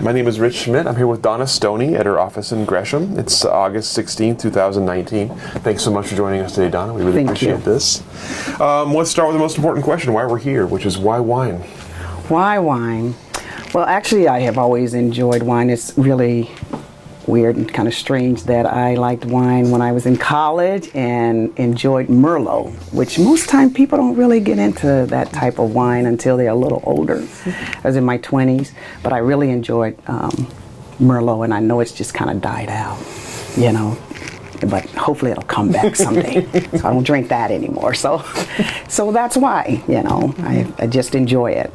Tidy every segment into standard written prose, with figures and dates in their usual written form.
My name is Rich Schmidt. I'm here with Donna Stoney at her office in Gresham. It's August 16, 2019. Thanks so much for joining us today, Donna. We really appreciate this. Let's start with the most important question, why we're here, which is why wine? Why wine? Well, actually, I have always enjoyed wine. It's really weird and kind of strange that I liked wine when I was in college and enjoyed Merlot, which most time people don't really get into that type of wine until they're a little older. I was in my 20s, but I really enjoyed Merlot, and I know it's just kind of died out, you know, but hopefully it'll come back someday. So I don't drink that anymore. So that's why, you know, I just enjoy it.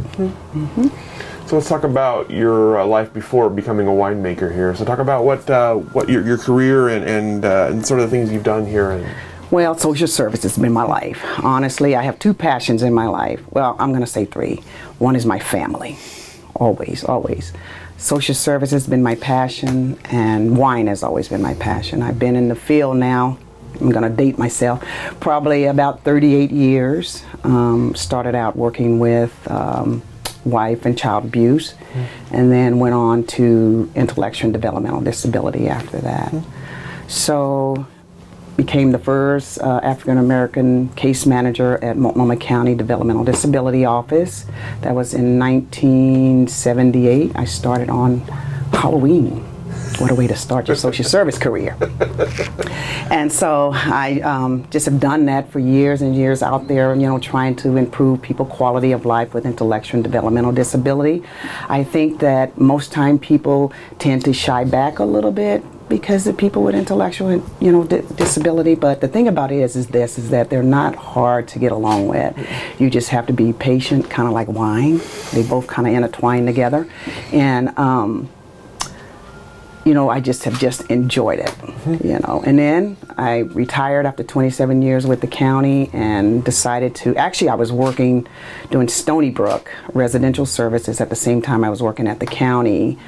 So let's talk about your life before becoming a winemaker here. So talk about what your career and sort of the things you've done here. Well, social service has been my life. Honestly, I have two passions in my life. Well, I'm going to say three. One is my family. Always, always. Social service has been my passion, and wine has always been my passion. I've been in the field now, I'm going to date myself, probably about 38 years. Started out working with wife and child abuse, and then went on to intellectual and developmental disability after that. So became the first African-American case manager at Multnomah County Developmental Disability Office. That was in 1978. I started on Halloween. What a way to start your social service career. And so I just have done that for years and years out there, you know, trying to improve people's quality of life with intellectual and developmental disability. I think that most time people tend to shy back a little bit because of people with intellectual and, you know, disability. But the thing about it is that they're not hard to get along with. You just have to be patient, kind of like wine. They both kind of intertwine together. And you know, I just have just enjoyed it, you know. And then I retired after 27 years with the county and decided to, actually I was working, doing Stony Brook residential services at the same time I was working at the county,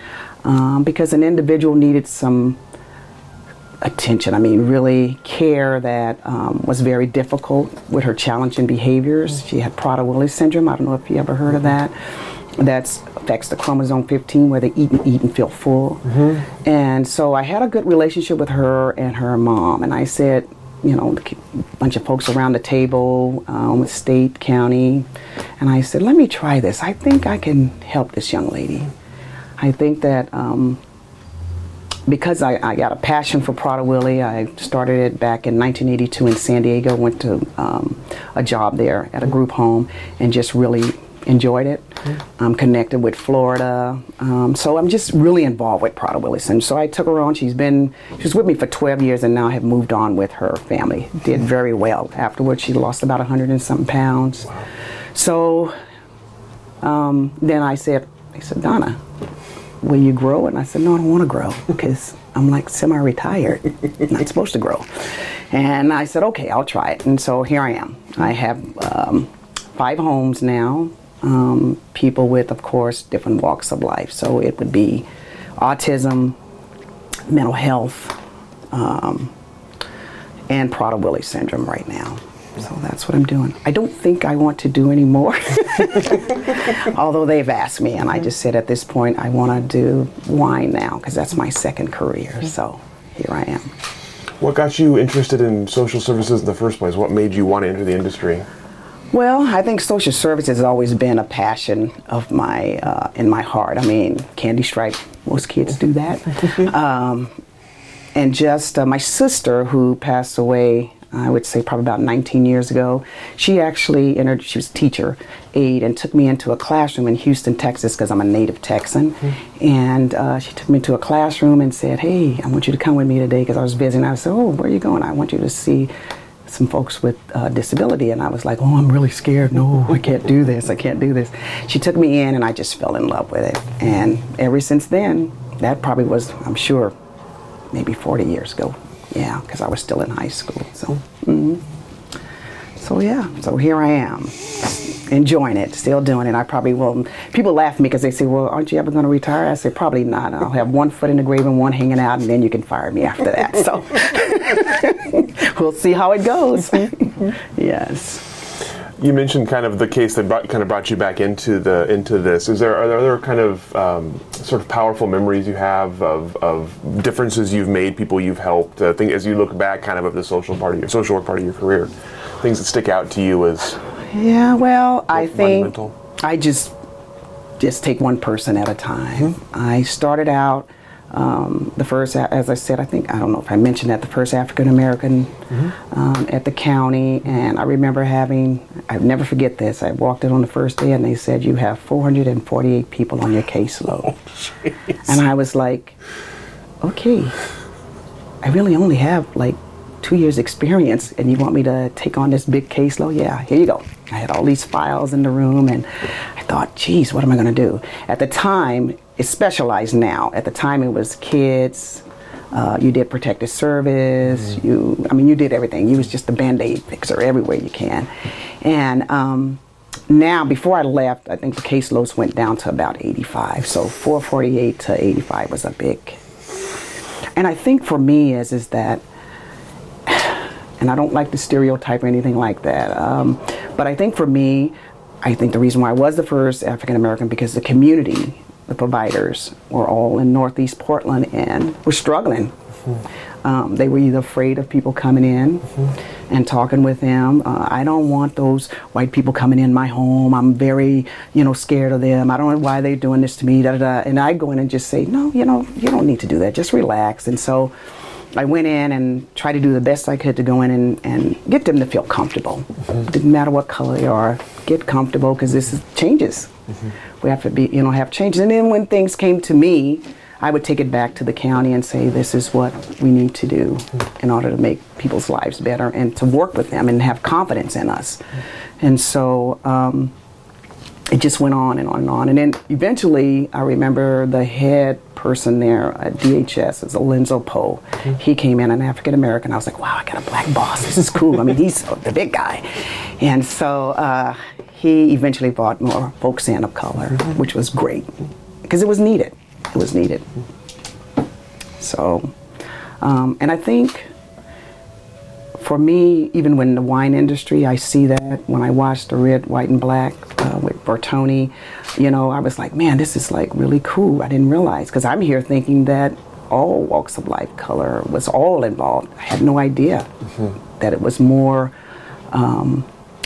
because an individual needed some attention. I mean, really care that was very difficult with her challenging behaviors. She had Prader-Willi syndrome. I don't know if you ever heard of that. That affects the chromosome 15, where they eat and feel full. And so I had a good relationship with her and her mom. And I said, you know, a bunch of folks around the table with state, county. And I said, let me try this. I think I can help this young lady. I think that because I got a passion for Prader-Willi, I started it back in 1982 in San Diego, went to a job there at a group home and just really enjoyed it. I'm connected with Florida, so I'm just really involved with Prader-Willi syndrome. So I took her on. She was with me for 12 years, and now I have moved on with her family. Did very well. Afterwards, she lost about 100 and something pounds. Wow. So then I said, Donna, will you grow? And I said, no, I don't want to grow because I'm like semi-retired, not supposed to grow. And I said, okay, I'll try it. And so here I am. I have 5 homes now. People with, of course, different walks of life. So it would be autism, mental health, and Prader-Willi syndrome right now. So that's what I'm doing. I don't think I want to do any more, although they've asked me, and I just said at this point I want to do wine now because that's my second career. So here I am. What got you interested in social services in the first place? What made you want to enter the industry? Well, I think social services has always been a passion of my, in my heart. I mean, candy stripe, most kids do that. And just my sister, who passed away, I would say probably about 19 years ago, she actually entered, she was a teacher aide, and took me into a classroom in Houston, Texas, because I'm a native Texan. And she took me to a classroom and said, hey, I want you to come with me today, because I was busy. And I said, oh, where are you going? I want you to see some folks with disability. And I was like, oh, I'm really scared. No, I can't do this. She took me in, and I just fell in love with it. And ever since then, That probably was, I'm sure, maybe 40 years ago. Yeah, because I was still in high school. So, so here I am, enjoying it, still doing it. I probably will. People laugh at me because they say, "Well, aren't you ever going to retire?" I say, "Probably not. I'll have one foot in the grave and one hanging out, and then you can fire me after that." So, we'll see how it goes. Yes. You mentioned kind of the case that brought you back into this. Are there other kind of sort of powerful memories you have of differences you've made, people you've helped? As you look back, kind of the social work part of your career, things that stick out to you as I think fundamental? I just take one person at a time. Mm-hmm. I started out the first African-American at the county, and I remember I'll never forget this, I walked in on the first day and they said, "You have 448 people on your caseload." Oh, and I was like, okay, I really only have like 2 years experience and you want me to take on this big caseload? Yeah, here you go. I had all these files in the room and I thought, geez, what am I going to do? At the time, it's specialized now. At the time, it was kids. You did protective service. Mm-hmm. You did everything. You was just the Band-Aid fixer everywhere you can. And now, before I left, I think the caseloads went down to about 85. So 448 to 85 was a big. And I think for me is that, and I don't like to stereotype or anything like that, but I think for me, I think the reason why I was the first African-American because the community, the providers were all in Northeast Portland and were struggling. Mm-hmm. They were either afraid of people coming in and talking with them. I don't want those white people coming in my home. I'm very, scared of them. I don't know why they're doing this to me. Da, da, da. And I go in and just say, no, you don't need to do that. Just relax. And so I went in and tried to do the best I could to go in and get them to feel comfortable. Mm-hmm. Didn't matter what color they are. Get comfortable because this is changes. Mm-hmm. We have to be, have changes. And then when things came to me, I would take it back to the county and say, this is what we need to do in order to make people's lives better and to work with them and have confidence in us. Mm-hmm. And so it just went on and on and on. And then eventually, I remember the head person there at DHS, it's Alenzo Poe. Mm-hmm. He came in, an African-American. I was like, wow, I got a black boss. This is cool. I mean, he's the big guy. And so he eventually brought more folks in of color, which was great because it was needed. It was needed. So, and I think for me, even when the wine industry, I see that when I watch the Red, White, and Black with Bertony, I was like, man, this is like really cool. I didn't realize because I'm here thinking that all walks of life, color was all involved. I had no idea that it was more.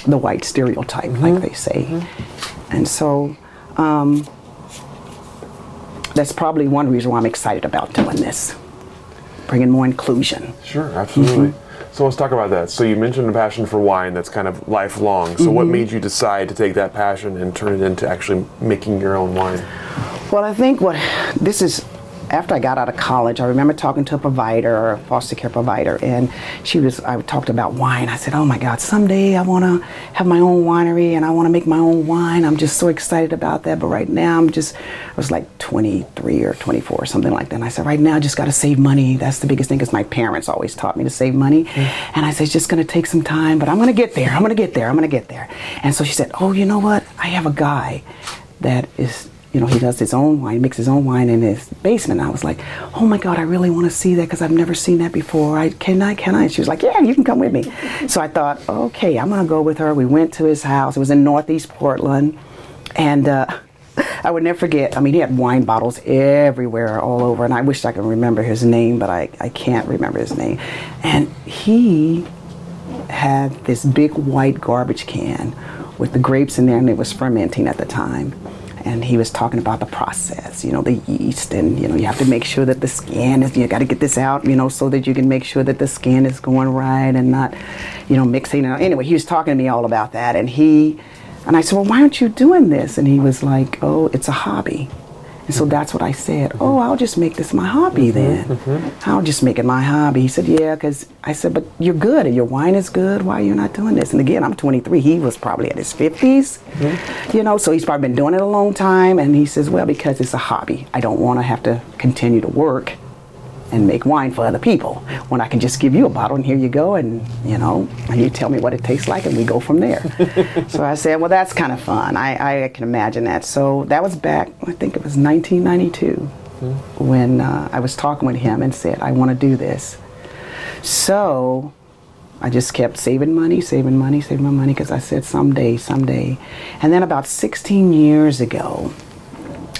The white stereotype, like they say. Mm-hmm. And so that's probably one reason why I'm excited about doing this, bringing more inclusion. Sure, absolutely. Mm-hmm. So let's talk about that. So you mentioned a passion for wine that's kind of lifelong. So what made you decide to take that passion and turn it into actually making your own wine? Well, I think after I got out of college, I remember talking to a foster care provider, and I talked about wine. I said, oh my God, someday I want to have my own winery and I want to make my own wine. I'm just so excited about that. But right now I was like 23 or 24 or something like that. And I said, right now I just got to save money. That's the biggest thing because my parents always taught me to save money. Mm-hmm. And I said, it's just going to take some time, but I'm going to get there. I'm going to get there. I'm going to get there. And so she said, oh, you know what? I have a guy that is, he does his own wine, makes his own wine in his basement. I was like, oh my God, I really want to see that because I've never seen that before. Can I? And she was like, yeah, you can come with me. So I thought, okay, I'm going to go with her. We went to his house. It was in Northeast Portland. And I would never forget. I mean, he had wine bottles everywhere, all over. And I wish I could remember his name, but I can't remember his name. And he had this big white garbage can with the grapes in there, and it was fermenting at the time. And he was talking about the process, the yeast, and, you have to make sure that the skin is, you got to get this out, so that you can make sure that the skin is going right and not, mixing. Anyway, he was talking to me all about that. And I said, well, why aren't you doing this? And he was like, oh, it's a hobby. And so that's what I said. Mm-hmm. Oh, I'll just make this my hobby mm-hmm. then. Mm-hmm. I'll just make it my hobby. He said, yeah, because I said, but you're good. Your wine is good. Why are you not doing this? And again, I'm 23. He was probably at his 50s, mm-hmm. you know, so he's probably been doing it a long time. And he says, well, because it's a hobby. I don't want to have to continue to work and make wine for other people when I can just give you a bottle and here you go, and you know, and you tell me what it tastes like and we go from there. So I said, well, that's kind of fun. I can imagine that. So that was back, I think it was 1992 mm-hmm. when I was talking with him and said, I want to do this. So I just kept saving my money because I said someday. And then about 16 years ago,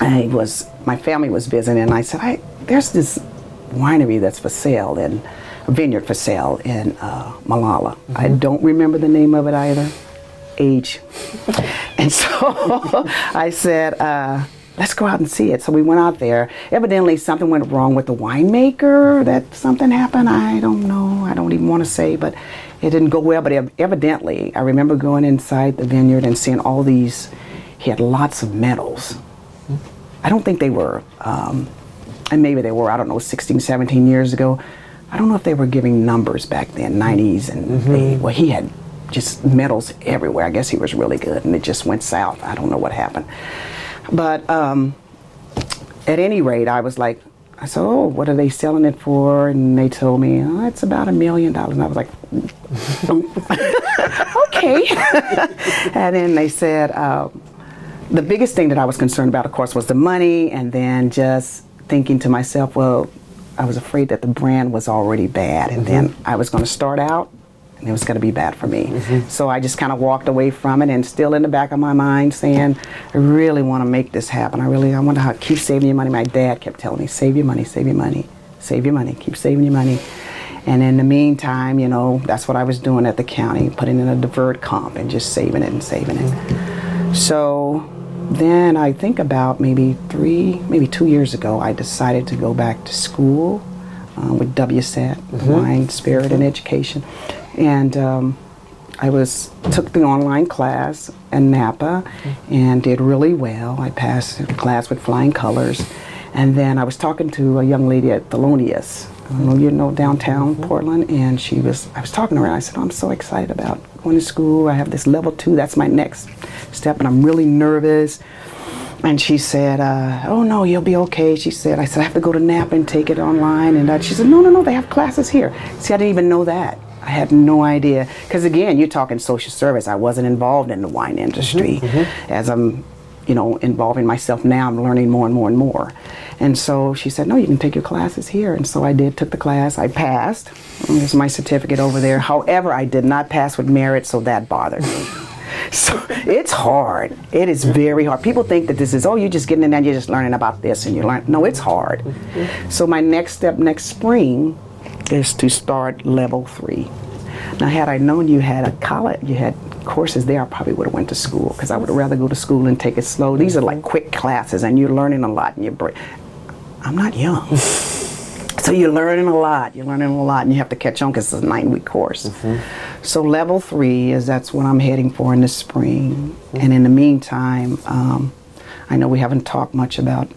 my family was visiting and I said, there's this winery that's for sale, and a vineyard for sale in Malala. Mm-hmm. I don't remember the name of it either. Age. And so I said, let's go out and see it. So we went out there. Evidently something went wrong with the winemaker, that something happened. I don't know. I don't even want to say, but it didn't go well. But evidently, I remember going inside the vineyard and seeing all these, he had lots of medals. Mm-hmm. I don't think they were, and maybe they were, I don't know, 16, 17 years ago. I don't know if they were giving numbers back then, 90s, and mm-hmm. He had just medals everywhere. I guess he was really good, and it just went south. I don't know what happened. But at any rate, I said, oh, what are they selling it for? And they told me, oh, it's about $1 million. And I was like, okay. And then they said, the biggest thing that I was concerned about, of course, was the money, and then just thinking to myself, well, I was afraid that the brand was already bad, and mm-hmm. then I was going to start out and it was going to be bad for me. Mm-hmm. So I just kind of walked away from it, and still in the back of my mind saying, I really want to make this happen. I want to keep saving your money. My dad kept telling me, save your money, keep saving your money. And in the meantime, you know, that's what I was doing at the county, putting in a deferred comp and just saving it. Mm-hmm. So then I think about maybe 2 years ago, I decided to go back to school with WSET, mm-hmm. Wine, Spirit, and Education. And I took the online class in Napa and did really well. I passed the class with flying colors. And then I was talking to a young lady at Thelonious, downtown mm-hmm. Portland, and I was talking to her, and I said, I'm so excited about going to school. I have this level 2, that's my next step, and I'm really nervous. And she said, oh no, you'll be okay. She said, I have to go to Napa and take it online. And she said, no, they have classes here. See, I didn't even know that. I had no idea. Because again, you're talking social service. I wasn't involved in the wine industry. Mm-hmm, mm-hmm. As I'm involving myself now, I'm learning more and more and more. And so she said, no, you can take your classes here. And so I took the class, I passed. There's my certificate over there. However, I did not pass with merit, so that bothered me. So it's hard. It is very hard. People think that this is, oh, you're just getting in there, you're just learning about this and you learn. No, it's hard. Mm-hmm. So my next step next spring is to start level 3. Now, had I known you had courses there, I probably would have went to school, because I would rather go to school and take it slow. These are like quick classes, and you're learning a lot. And I'm not young, so you're learning a lot. And you have to catch on, because it's a 9-week course. Mm-hmm. So level 3 that's what I'm heading for in the spring. Mm-hmm. And in the meantime, I know we haven't talked much about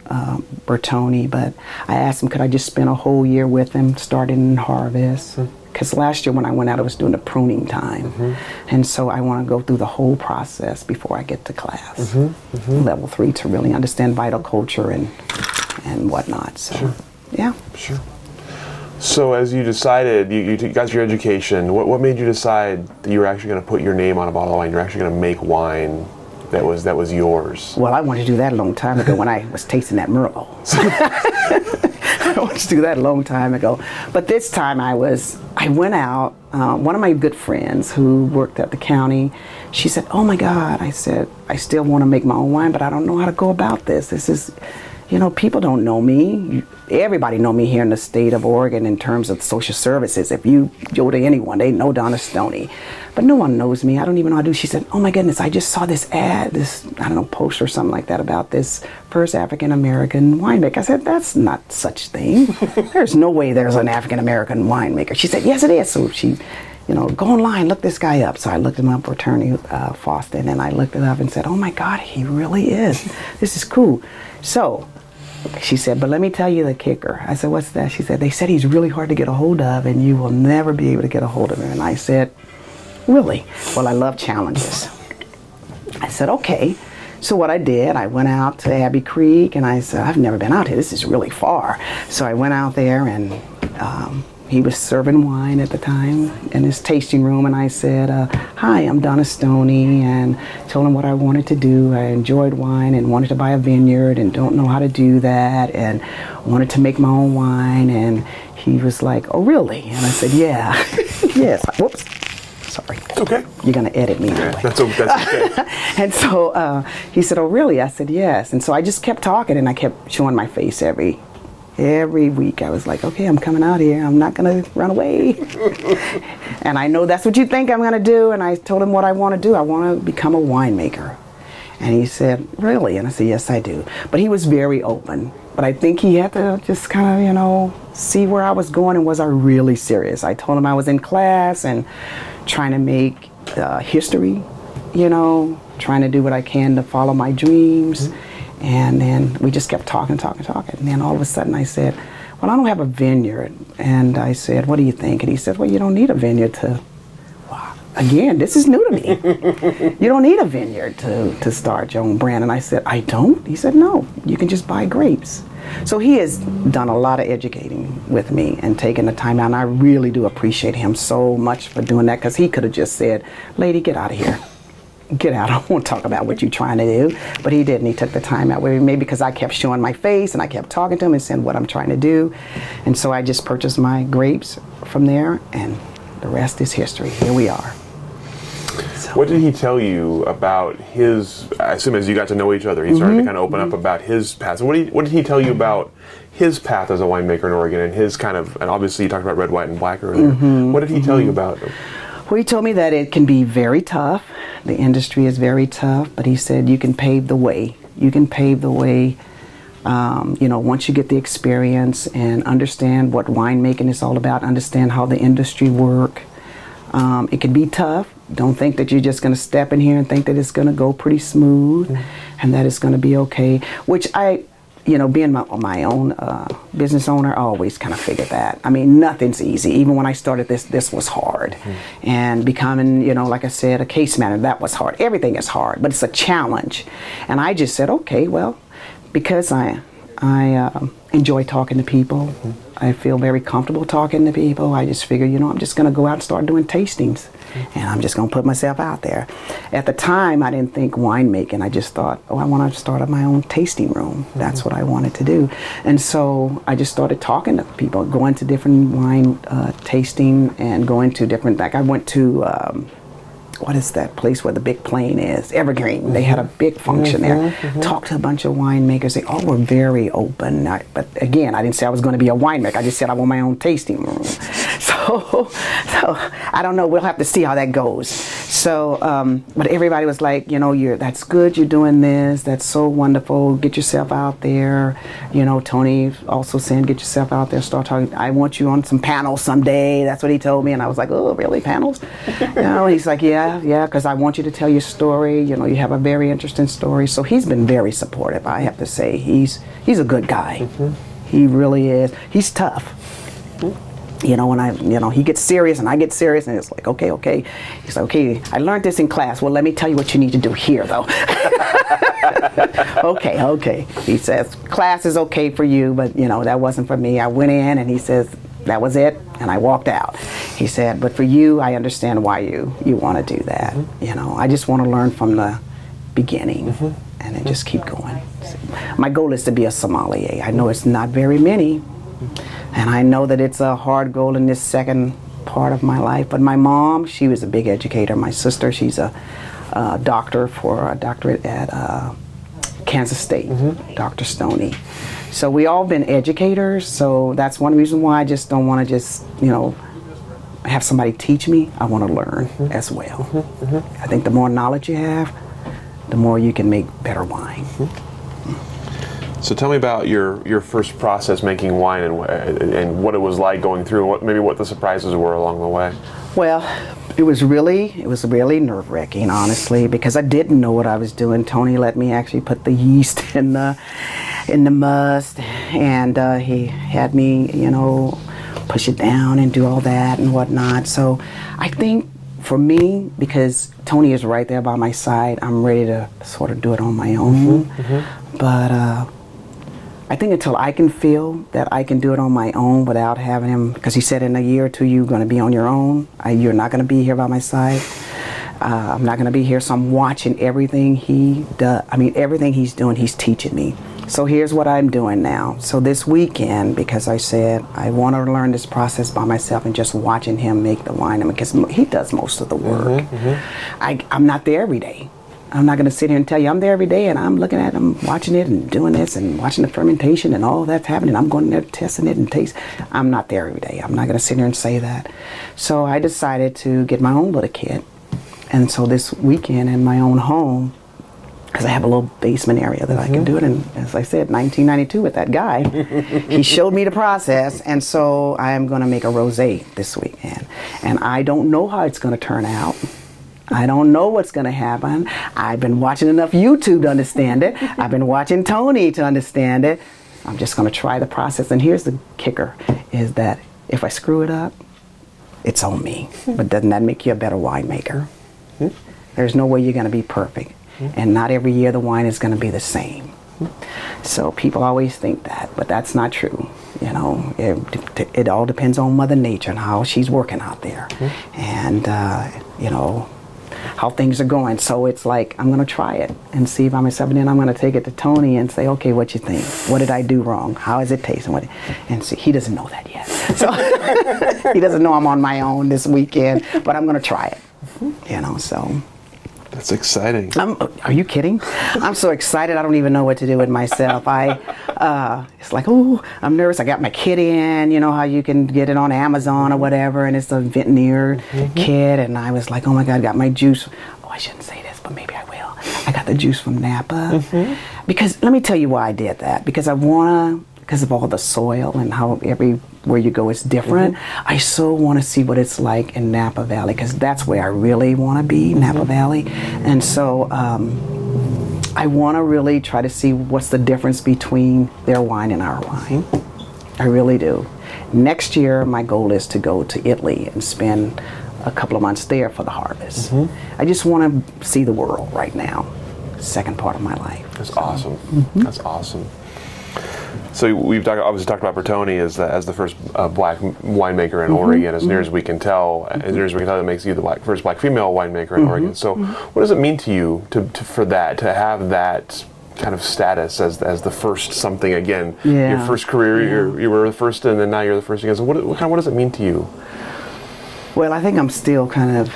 Bertony, but I asked him, could I just spend a whole year with him, starting in harvest? Mm-hmm. Because last year when I went out, I was doing the pruning time. Mm-hmm. And so I want to go through the whole process before I get to class, mm-hmm. Mm-hmm. level 3, to really understand vital culture and whatnot. So, sure. Yeah. Sure. So as you decided, you got your education, what made you decide that you were actually going to put your name on a bottle of wine, you're actually going to make wine that was yours? Well, I wanted to do that a long time ago when I was tasting that Merlot. I wanted to do that a long time ago. But this time I went out, one of my good friends who worked at the county, she said, oh my God, I said, I still want to make my own wine, but I don't know how to go about this. This is, people don't know me. Everybody know me here in the state of Oregon in terms of social services. If you go to anyone, they know Donna Stoney. But no one knows me. I don't even know how to do. She said, oh my goodness, I just saw this ad, post or something like that about this first African-American winemaker. I said, that's not such thing. There's no way there's an African-American winemaker. She said, yes, it is. So she, go online, look this guy up. So I looked him up, Bertony Faustin, and I looked it up and said, oh my God, he really is. This is cool. So She said, but let me tell you the kicker. I said, what's that? She said, they said he's really hard to get a hold of and you will never be able to get a hold of him. And I said, really? Well, I love challenges. I said, okay. So what I did, I went out to Abbey Creek and I said, I've never been out here. This is really far. So I went out there and he was serving wine at the time in his tasting room. And I said, hi, I'm Donna Stoney, and told him what I wanted to do. I enjoyed wine and wanted to buy a vineyard and don't know how to do that and wanted to make my own wine. And he was like, oh, really? And I said, yeah. Yes. Whoops. Sorry. It's okay. You're going to edit me. Yeah, anyway. That's okay. And so he said, oh, really? I said, yes. And so I just kept talking and I kept showing my face every week. I was like, okay, I'm coming out here. I'm not going to run away. And I know that's what you think I'm going to do. And I told him what I want to do. I want to become a winemaker. And he said, really? And I said, yes, I do. But he was very open. But I think he had to just kind of, see where I was going and was I really serious. I told him I was in class and trying to make history, trying to do what I can to follow my dreams. Mm-hmm. And then we just kept talking. And then all of a sudden I said, well, I don't have a vineyard. And I said, what do you think? And he said, well, you don't need a vineyard to, wow, again, this is new to me. You don't need a vineyard to start your own brand. And I said, I don't? He said, no, you can just buy grapes. So he has done a lot of educating with me and taking the time out. And I really do appreciate him so much for doing that, because he could have just said, lady, get out of here. Get out, I won't talk about what you're trying to do. But he didn't, he took the time out with me because I kept showing my face and I kept talking to him and saying what I'm trying to do. And so I just purchased my grapes from there and the rest is history, here we are. So. What did he tell you about his, I assume as you got to know each other, he started to kind of open up about his past. And what did he tell you about his path as a winemaker in Oregon and his kind of, and obviously you talked about red, white, and black earlier. Mm-hmm. What did he tell you about? Well, he told me that it can be very tough. The industry is very tough, but he said you can pave the way. You can pave the way, once you get the experience and understand what winemaking is all about, understand how the industry works. It can be tough. Don't think that you're just going to step in here and think that it's going to go pretty smooth and that it's going to be okay, which I... being my own business owner, I always kind of figured that. I mean, nothing's easy. Even when I started this was hard. Mm-hmm. And becoming, like I said, a case manager, that was hard. Everything is hard, but it's a challenge. And I just said, okay, well, because I enjoy talking to people, I feel very comfortable talking to people, I just figured, I'm just going to go out and start doing tastings. Mm-hmm. And I'm just going to put myself out there. At the time, I didn't think winemaking. I just thought, I want to start up my own tasting room. Mm-hmm. That's what I wanted to do. And so I just started talking to people, going to different wine tasting and going to different, like I went to, what is that place where the big plane is? Evergreen. Mm-hmm. They had a big function there. Mm-hmm. Talked to a bunch of winemakers. They all were very open. But again, I didn't say I was going to be a winemaker. I just said I want my own tasting room. So I don't know. We'll have to see how that goes. So, but everybody was like, that's good. You're doing this. That's so wonderful. Get yourself out there. Tony also saying, get yourself out there. Start talking. I want you on some panels someday. That's what he told me. And I was like, oh, really? Panels? He's like, yeah. Yeah, because I want you to tell your story. You have a very interesting story. So he's been very supportive, I have to say. He's a good guy. Mm-hmm. He really is. He's tough. Mm-hmm. When I, he gets serious and I get serious and it's like, okay. He's like, okay, I learned this in class. Well, let me tell you what you need to do here, though. Okay. He says, class is okay for you, but, that wasn't for me. I went in and he says, that was it, and I walked out. He said, but for you, I understand why you want to do that. Mm-hmm. I just want to learn from the beginning and then just keep going. So my goal is to be a sommelier. I know it's not very many, and I know that it's a hard goal in this second part of my life, but my mom, she was a big educator. My sister, she's a doctor for a doctorate at Kansas State, Dr. Stoney. So we all been educators, so that's one reason why I just don't want to just, have somebody teach me. I want to learn as well. I think the more knowledge you have, the more you can make better wine. So tell me about your first process making wine and what it was like going through, what the surprises were along the way. Well, it was really nerve-wracking, honestly, because I didn't know what I was doing. Tony let me actually put the yeast in the in the must, and he had me, you know, push it down and do all that and whatnot. So I think for me, because Tony is right there by my side, I'm ready to sort of do it on my own. Mm-hmm. But I think until I can feel that I can do it on my own without having him, because he said in a year or two, you're going to be on your own. You're not going to be here by my side. I'm not going to be here, so I'm watching everything he does. I mean, everything he's doing, he's teaching me. So here's what I'm doing now. So this weekend, because I said I want to learn this process by myself and just watching him make the wine, I mean, because he does most of the work. Mm-hmm, mm-hmm. I'm not there every day. I'm not going to sit here and tell you I'm there every day and I'm looking at him, watching it and doing this and watching the fermentation and all that's happening. I'm going there testing it and taste. I'm not there every day. I'm not going to sit here and say that. So I decided to get my own little kit. And so this weekend in my own home, because I have a little basement area that mm-hmm. I can do it in. As I said, 1992 with that guy, he showed me the process, and so I am going to make a rosé this weekend. And I don't know how it's going to turn out. I don't know what's going to happen. I've been watching enough YouTube to understand it. I've been watching Tony to understand it. I'm just going to try the process. And here's the kicker, is that if I screw it up, it's on me. But doesn't that make you a better winemaker? Mm-hmm. There's no way you're going to be perfect. And not every year the wine is going to be the same. So people always think that, but that's not true. You know, it all depends on Mother Nature and how she's working out there. And, you know, how things are going. So it's like, I'm going to try it and see by myself. And then I'm going to take it to Tony and say, okay, what you think? What did I do wrong? How is it tasting? And see, he doesn't know that yet. So he doesn't know I'm on my own this weekend, but I'm going to try it. You know, so... That's exciting. Are you kidding? I'm so excited. I don't even know what to do with myself. It's like, oh, I'm nervous. I got my kit in. You know how you can get it on Amazon or whatever, and it's a vintner kit. And I was like, oh my God, I got my juice. Oh, I shouldn't say this, but maybe I will. I got the juice from Napa because let me tell you why I did that. Because of all the soil and how everywhere you go is different. I so want to see what it's like in Napa Valley, because that's where I really want to be, Napa Valley. And so I want to really try to see what's the difference between their wine and our wine. I really do. Next year, my goal is to go to Italy and spend a couple of months there for the harvest. I just want to see the world right now, second part of my life. That's awesome. That's awesome. So we've obviously talked about Bertony as the first black winemaker in Oregon, as near as we can tell. As near as we can tell, that makes you the first black female winemaker in Oregon. So, what does it mean to you to have that kind of status as the first something again? Your first career, you were the first, and then now you're the first again. So, what does it mean to you? Well, I think I'm still kind of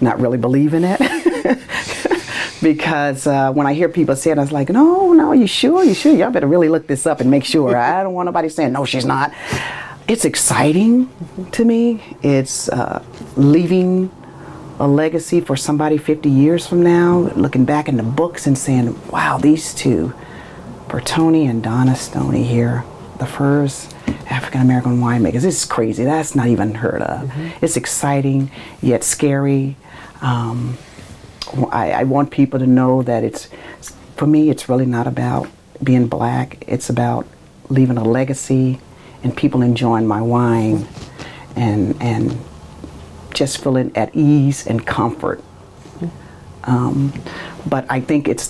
not really believing it. Because when I hear people say it, I was like, no, you sure? Y'all better really look this up and make sure. I don't want nobody saying, no, she's not. It's exciting to me. It's leaving a legacy for somebody 50 years from now, looking back in the books and saying, wow, these two, Bertony and Donna Stoney here, the first African-American winemakers. This is crazy. That's not even heard of. It's exciting, yet scary. I want people to know that for me, it's really not about being black. It's about leaving a legacy and people enjoying my wine and just feeling at ease and comfort. But I think it's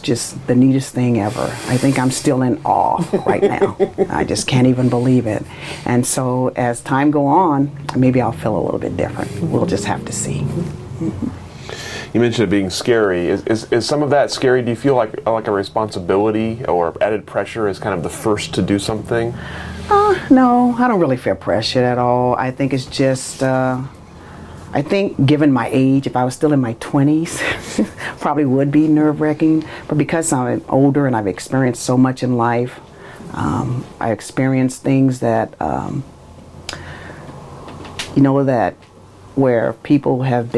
just the neatest thing ever. I think I'm still in awe right now. I just can't even believe it. And so as time go on, maybe I'll feel a little bit different. We'll just have to see. You mentioned it being scary. Is some of that scary? Do you feel like a responsibility or added pressure as kind of the first to do something? No, I don't really feel pressure at all. I think it's just, given my age, if I was still in my 20s, probably would be nerve-wracking. But because I'm older and I've experienced so much in life, I experienced things that, where people have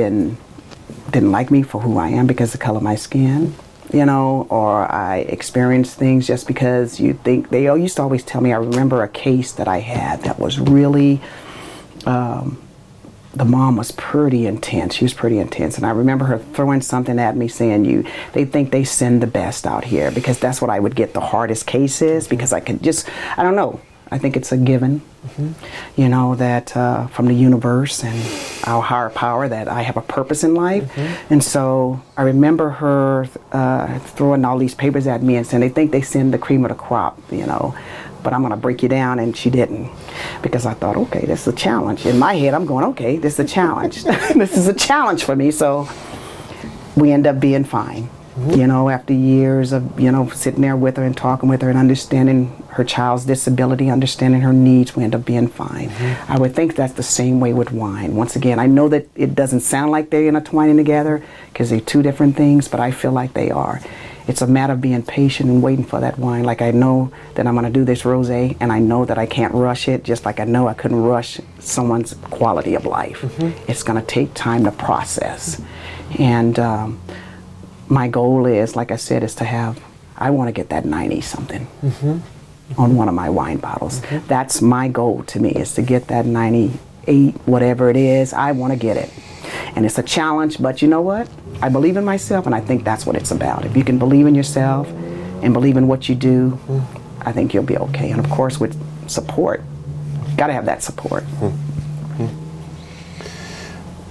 didn't like me for who I am because of the color of my skin, or I experience things just because you think they used to always tell me. I remember a case that I had that was really the mom was pretty intense. She was pretty intense. And I remember her throwing something at me saying, they think they send the best out here, because that's what I would get the hardest cases, because I could just, I don't know. I think it's a given, you know, that from the universe and our higher power that I have a purpose in life. And so I remember her throwing all these papers at me and saying, they think they send the cream of the crop, you know, but I'm going to break you down. And she didn't, because I thought, okay, this is a challenge. In my head, I'm going, okay, this is a challenge. This is a challenge for me. So we end up being fine. You know, after years of, you know, sitting there with her and talking with her and understanding her child's disability, understanding her needs, we end up being fine. I would think that's the same way with wine. Once again, I know that it doesn't sound like they're intertwining together because they're two different things, but I feel like they are. It's a matter of being patient and waiting for that wine. Like I know that I'm going to do this rosé, and I know that I can't rush it, just like I know I couldn't rush someone's quality of life. It's going to take time to process. And my goal is, like I said, is to have, I want to get that 90-something on one of my wine bottles. That's my goal to me, is to get that 98, whatever it is. I want to get it. And it's a challenge, but you know what? I believe in myself, and I think that's what it's about. If you can believe in yourself and believe in what you do, I think you'll be okay. And, of course, with support, got to have that support.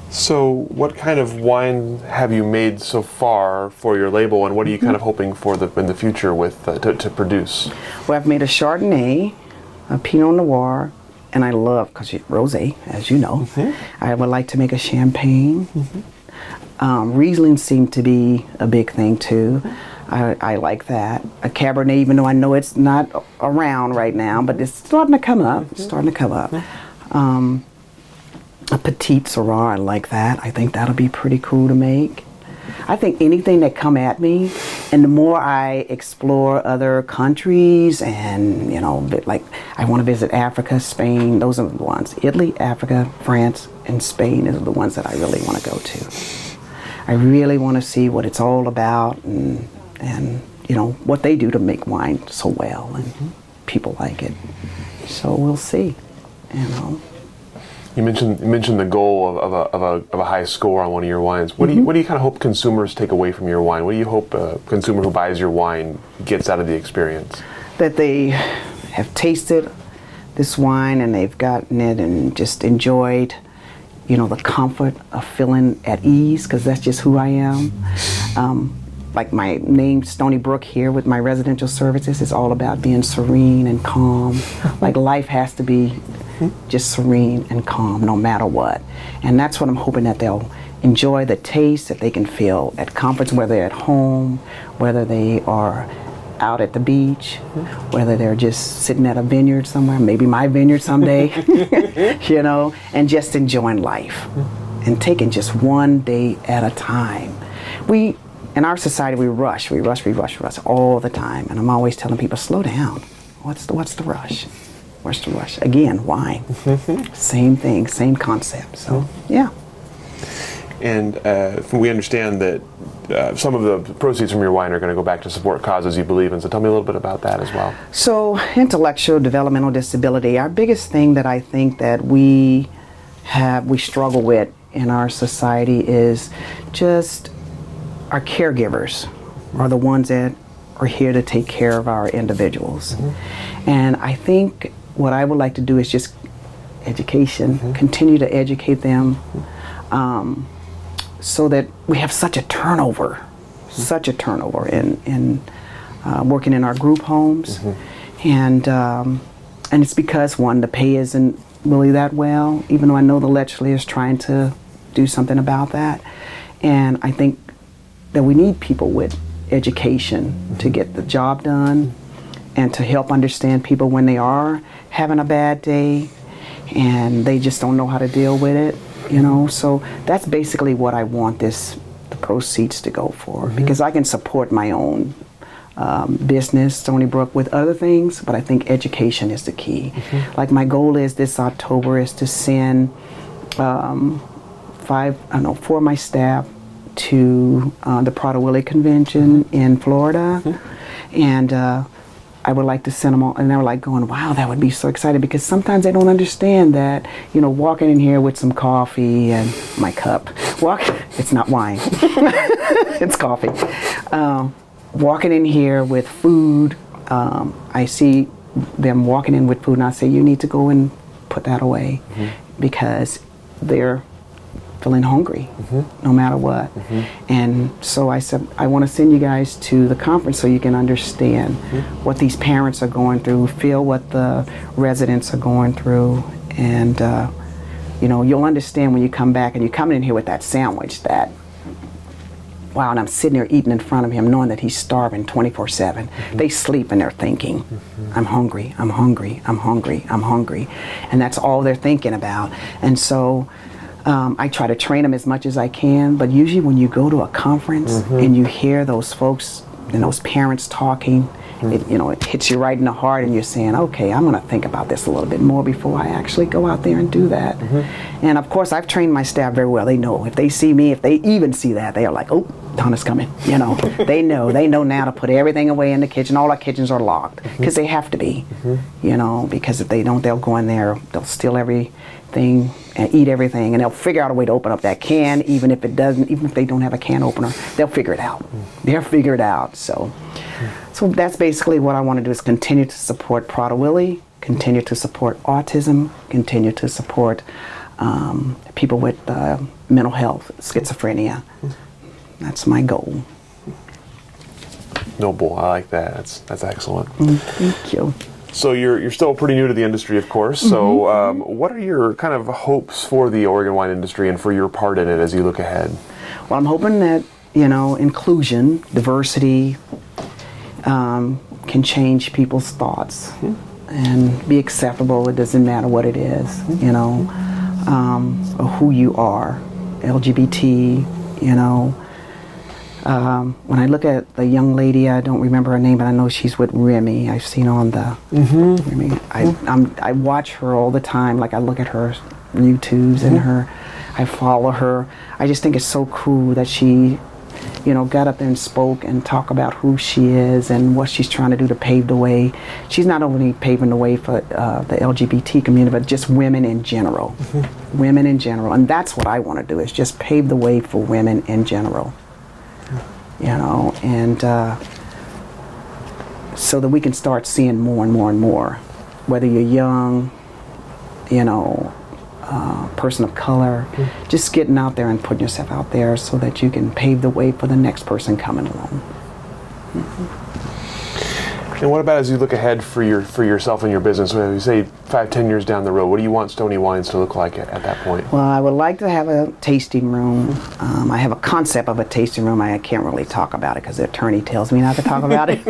So what kind of wine have you made so far for your label, and what are you kind of hoping for in the future with to produce? Well, I've made a Chardonnay, a Pinot Noir, and I love, because rosé, as you know. I would like to make a champagne. Riesling seemed to be a big thing, too. I like that. A Cabernet, even though I know it's not around right now, but it's starting to come up. It's starting to come up. A Petite Syrah, I like that. I think that'll be pretty cool to make. I think anything that come at me, and the more I explore other countries, and, you know, like I want to visit Africa, Spain, those are the ones. Italy, Africa, France, and Spain are the ones that I really want to go to. I really want to see what it's all about, and you know, what they do to make wine so well, and people like it. So we'll see, you know. You mentioned the goal of a high score on one of your wines. What do you kind of hope consumers take away from your wine? What do you hope a consumer who buys your wine gets out of the experience? That they have tasted this wine and they've gotten it and just enjoyed, you know, the comfort of feeling at ease, because that's just who I am. Like my name, Stony Brook, here with my residential services, is all about being serene and calm. Like life has to be just serene and calm, no matter what. And that's what I'm hoping, that they'll enjoy the taste, that they can feel at comfort, whether they're at home, whether they are out at the beach, whether they're just sitting at a vineyard somewhere, maybe my vineyard someday, you know, and just enjoying life and taking just one day at a time. In our society, we rush all the time. And I'm always telling people, slow down. What's the rush? What's the rush? Again, wine. Same thing, same concept. So, yeah. And we understand that some of the proceeds from your wine are going to go back to support causes you believe in. So tell me a little bit about that as well. So, intellectual developmental disability. Our biggest thing that I think that we struggle with in our society is just... our caregivers are the ones that are here to take care of our individuals. And I think what I would like to do is just education, continue to educate them, so that we have such a turnover in working in our group homes. And it's because, one, the pay isn't really that well, even though I know the legislature is trying to do something about that. And I think that we need people with education to get the job done and to help understand people when they are having a bad day and they just don't know how to deal with it, you know. So that's basically what I want the proceeds to go for, because I can support my own business, Stony Brook, with other things, but I think education is the key. Like my goal is this October is to send 4 of my staff to the Prader-Willi convention in Florida, and I would like to send them all, and they were like going, wow, that would be so exciting, because sometimes they don't understand that, you know, walking in here with some coffee and my cup, it's not wine, it's coffee, walking in here with food, I see them walking in with food, and I say, you need to go and put that away, mm-hmm. because they're feeling hungry, mm-hmm. no matter what. Mm-hmm. And so I said, I want to send you guys to the conference so you can understand mm-hmm. what these parents are going through, feel what the residents are going through, and you know, you'll understand when you come back and you're coming in here with that sandwich that, wow, and I'm sitting there eating in front of him knowing that he's starving 24/7. Mm-hmm. They sleep and they're thinking, mm-hmm. I'm hungry, I'm hungry, I'm hungry, I'm hungry. And that's all they're thinking about. And so I try to train them as much as I can, but usually when you go to a conference mm-hmm. and you hear those folks and those parents talking, mm-hmm. it hits you right in the heart, and you're saying, okay, I'm going to think about this a little bit more before I actually go out there and do that. Mm-hmm. And of course, I've trained my staff very well. They know if they see me, if they even see that, they are like, oh, Donna's coming. You know, they know now to put everything away in the kitchen. All our kitchens are locked because mm-hmm. they have to be, mm-hmm. you know, because if they don't, they'll go in there, they'll steal everything and eat everything, and they'll figure out a way to open up that can, even if they don't have a can opener, they'll figure it out. They'll figure it out. So that's basically what I want to do, is continue to support Prader-Willi, continue to support autism, continue to support people with mental health, schizophrenia. That's my goal. Noble, I like that. That's excellent. Thank you. So you're still pretty new to the industry, of course. Mm-hmm. So what are your kind of hopes for the Oregon wine industry and for your part in it as you look ahead? Well, I'm hoping that, you know, inclusion, diversity can change people's thoughts mm-hmm. and be acceptable. It doesn't matter what it is, mm-hmm. you know, or who you are, LGBT, you know. When I look at the young lady, I don't remember her name, but I know she's with Remy. I've seen her on the mm-hmm. Remy. I watch her all the time. Like, I look at her YouTubes mm-hmm. and her, I follow her. I just think it's so cool that she, you know, got up there and spoke and talked about who she is and what she's trying to do to pave the way. She's not only paving the way for the LGBT community, but just women in general. Mm-hmm. Women in general, and that's what I want to do, is just pave the way for women in general. You know, and so that we can start seeing more and more and more, whether you're young, you know, person of color, mm-hmm. just getting out there and putting yourself out there so that you can pave the way for the next person coming along. Mm-hmm. And what about as you look ahead for yourself and your business? When you say 5-10 years down the road, what do you want Stoney Wines to look like at that point? Well, I would like to have a tasting room. I have a concept of a tasting room. I can't really talk about it because the attorney tells me not to talk about it.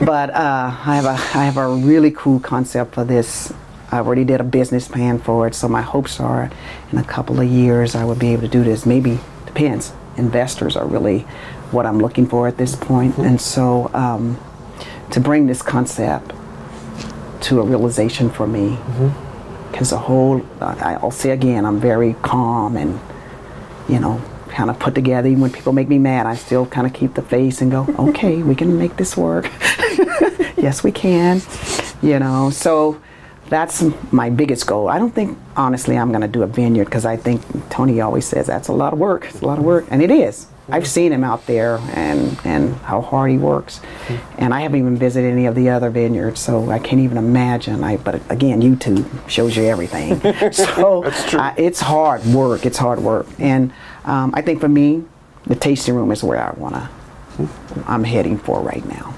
But I have a really cool concept for this. I already did a business plan for it, so my hopes are in a couple of years I would be able to do this. Maybe, depends. Investors are really what I'm looking for at this point. Mm-hmm. And so to bring this concept to a realization for me, because mm-hmm. the whole, I'll say again, I'm very calm and, you know, kind of put together. Even when people make me mad, I still kind of keep the face and go, okay, we can make this work. Yes, we can. You know, so that's my biggest goal. I don't think, honestly, I'm going to do a vineyard, because I think Tony always says that's a lot of work. It's a lot of work, and it is. I've seen him out there and how hard he works. And I haven't even visited any of the other vineyards, so I can't even imagine. But again, YouTube shows you everything. So that's true. It's hard work. It's hard work. And I think for me, the tasting room is where I'm heading for right now.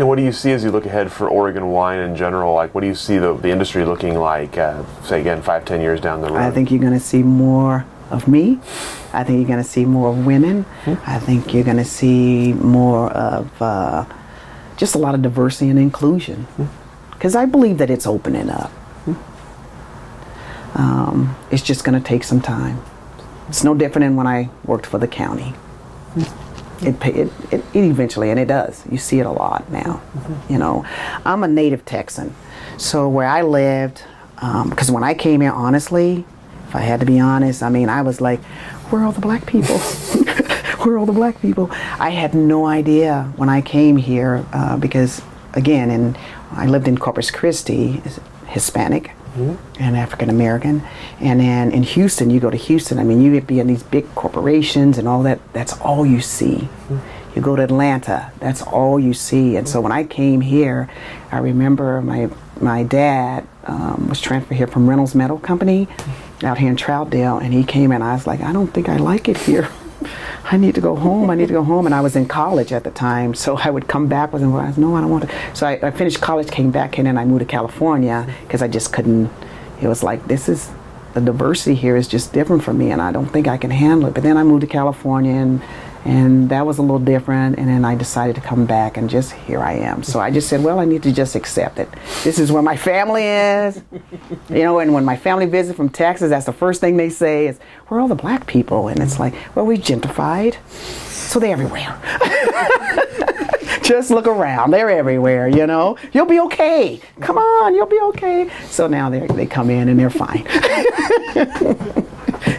And what do you see as you look ahead for Oregon wine in general? Like, what do you see the industry looking like, say again, 5-10 years down the road? I think you're going to see more of me. I think you're going to see more of women. Mm-hmm. I think you're going to see more of just a lot of diversity and inclusion, because mm-hmm. I believe that it's opening up. Mm-hmm. It's just going to take some time. It's no different than when I worked for the county. Mm-hmm. It eventually, and it does. You see it a lot now. Mm-hmm. You know, I'm a native Texan, so where I lived, because when I came here, honestly, if I had to be honest, I mean, I was like, where are all the black people? where are all the black people? I had no idea when I came here because, again, I lived in Corpus Christi, Hispanic. Mm-hmm. And African-American, and then in Houston, you go to Houston, I mean, you'd be in these big corporations and all that, that's all you see. Mm-hmm. You go to Atlanta, that's all you see. And mm-hmm. So when I came here, I remember my dad was transferred here from Reynolds Metal Company out here in Troutdale, and he came and I was like, I don't think I like it here. I need to go home. And I was in college at the time, so I would come back with him. I was, no, I don't want to. So I finished college, came back in, and I moved to California because I just couldn't. It was like, the diversity here is just different for me, and I don't think I can handle it. But then I moved to California, and that was a little different. And then I decided to come back, and just here I am. So I just said, well, I need to just accept it. This is where my family is, you know. And when my family visits from Texas, that's the first thing they say is, where are all the black people? And it's like, well, we gentrified, so they're everywhere. Just look around, they're everywhere, you know. You'll be okay. Come on, you'll be okay. So now they come in and they're fine.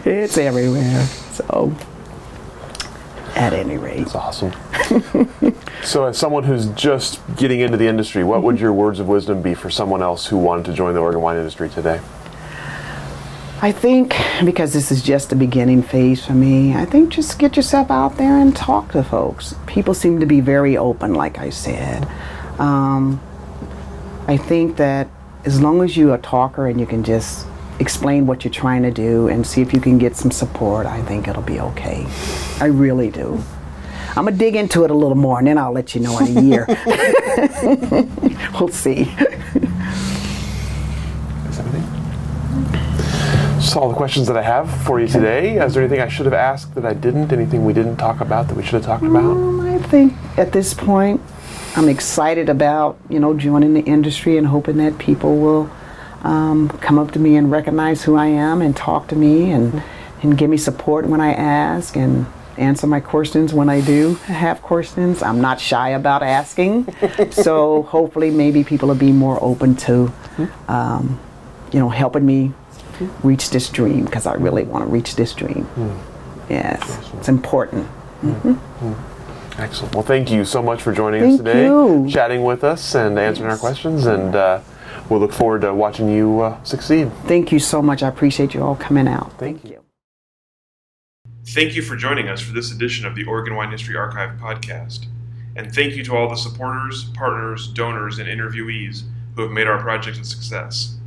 It's everywhere. So. At any rate. That's awesome. So as someone who's just getting into the industry, what would your words of wisdom be for someone else who wanted to join the Oregon wine industry today? I think, because this is just the beginning phase for me, I think just get yourself out there and talk to folks. People seem to be very open, like I said. I think that as long as you're a talker and you can just explain what you're trying to do and see if you can get some support, I think it'll be okay. I really do. I'm gonna dig into it a little more and then I'll let you know in a year. We'll see. Is that everything? Just all the questions that I have for you today. Is there anything I should have asked that I didn't? Anything we didn't talk about that we should have talked about? I think at this point, I'm excited about, joining the industry and hoping that people will come up to me and recognize who I am and talk to me and give me support when I ask and answer my questions when I do have questions. I'm not shy about asking. So hopefully maybe people will be more open to, helping me reach this dream, because I really want to reach this dream. Yes, excellent. It's important. Mm-hmm. Mm-hmm. Excellent. Well, thank you so much for joining us today, chatting with us and answering our questions. And we'll look forward to watching you succeed. Thank you so much. I appreciate you all coming out. Thank you. Thank you for joining us for this edition of the Oregon Wine History Archive podcast. And thank you to all the supporters, partners, donors, and interviewees who have made our project a success.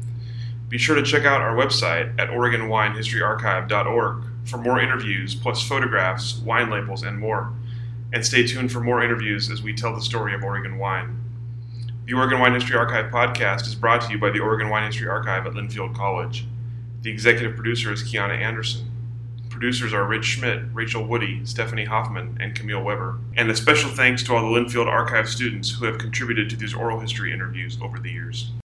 Be sure to check out our website at OregonWineHistoryArchive.org for more interviews, plus photographs, wine labels, and more. And stay tuned for more interviews as we tell the story of Oregon wine. The Oregon Wine History Archive podcast is brought to you by the Oregon Wine History Archive at Linfield College. The executive producer is Kiana Anderson. Producers are Rich Schmidt, Rachel Woody, Stephanie Hoffman, and Camille Weber. And a special thanks to all the Linfield Archive students who have contributed to these oral history interviews over the years.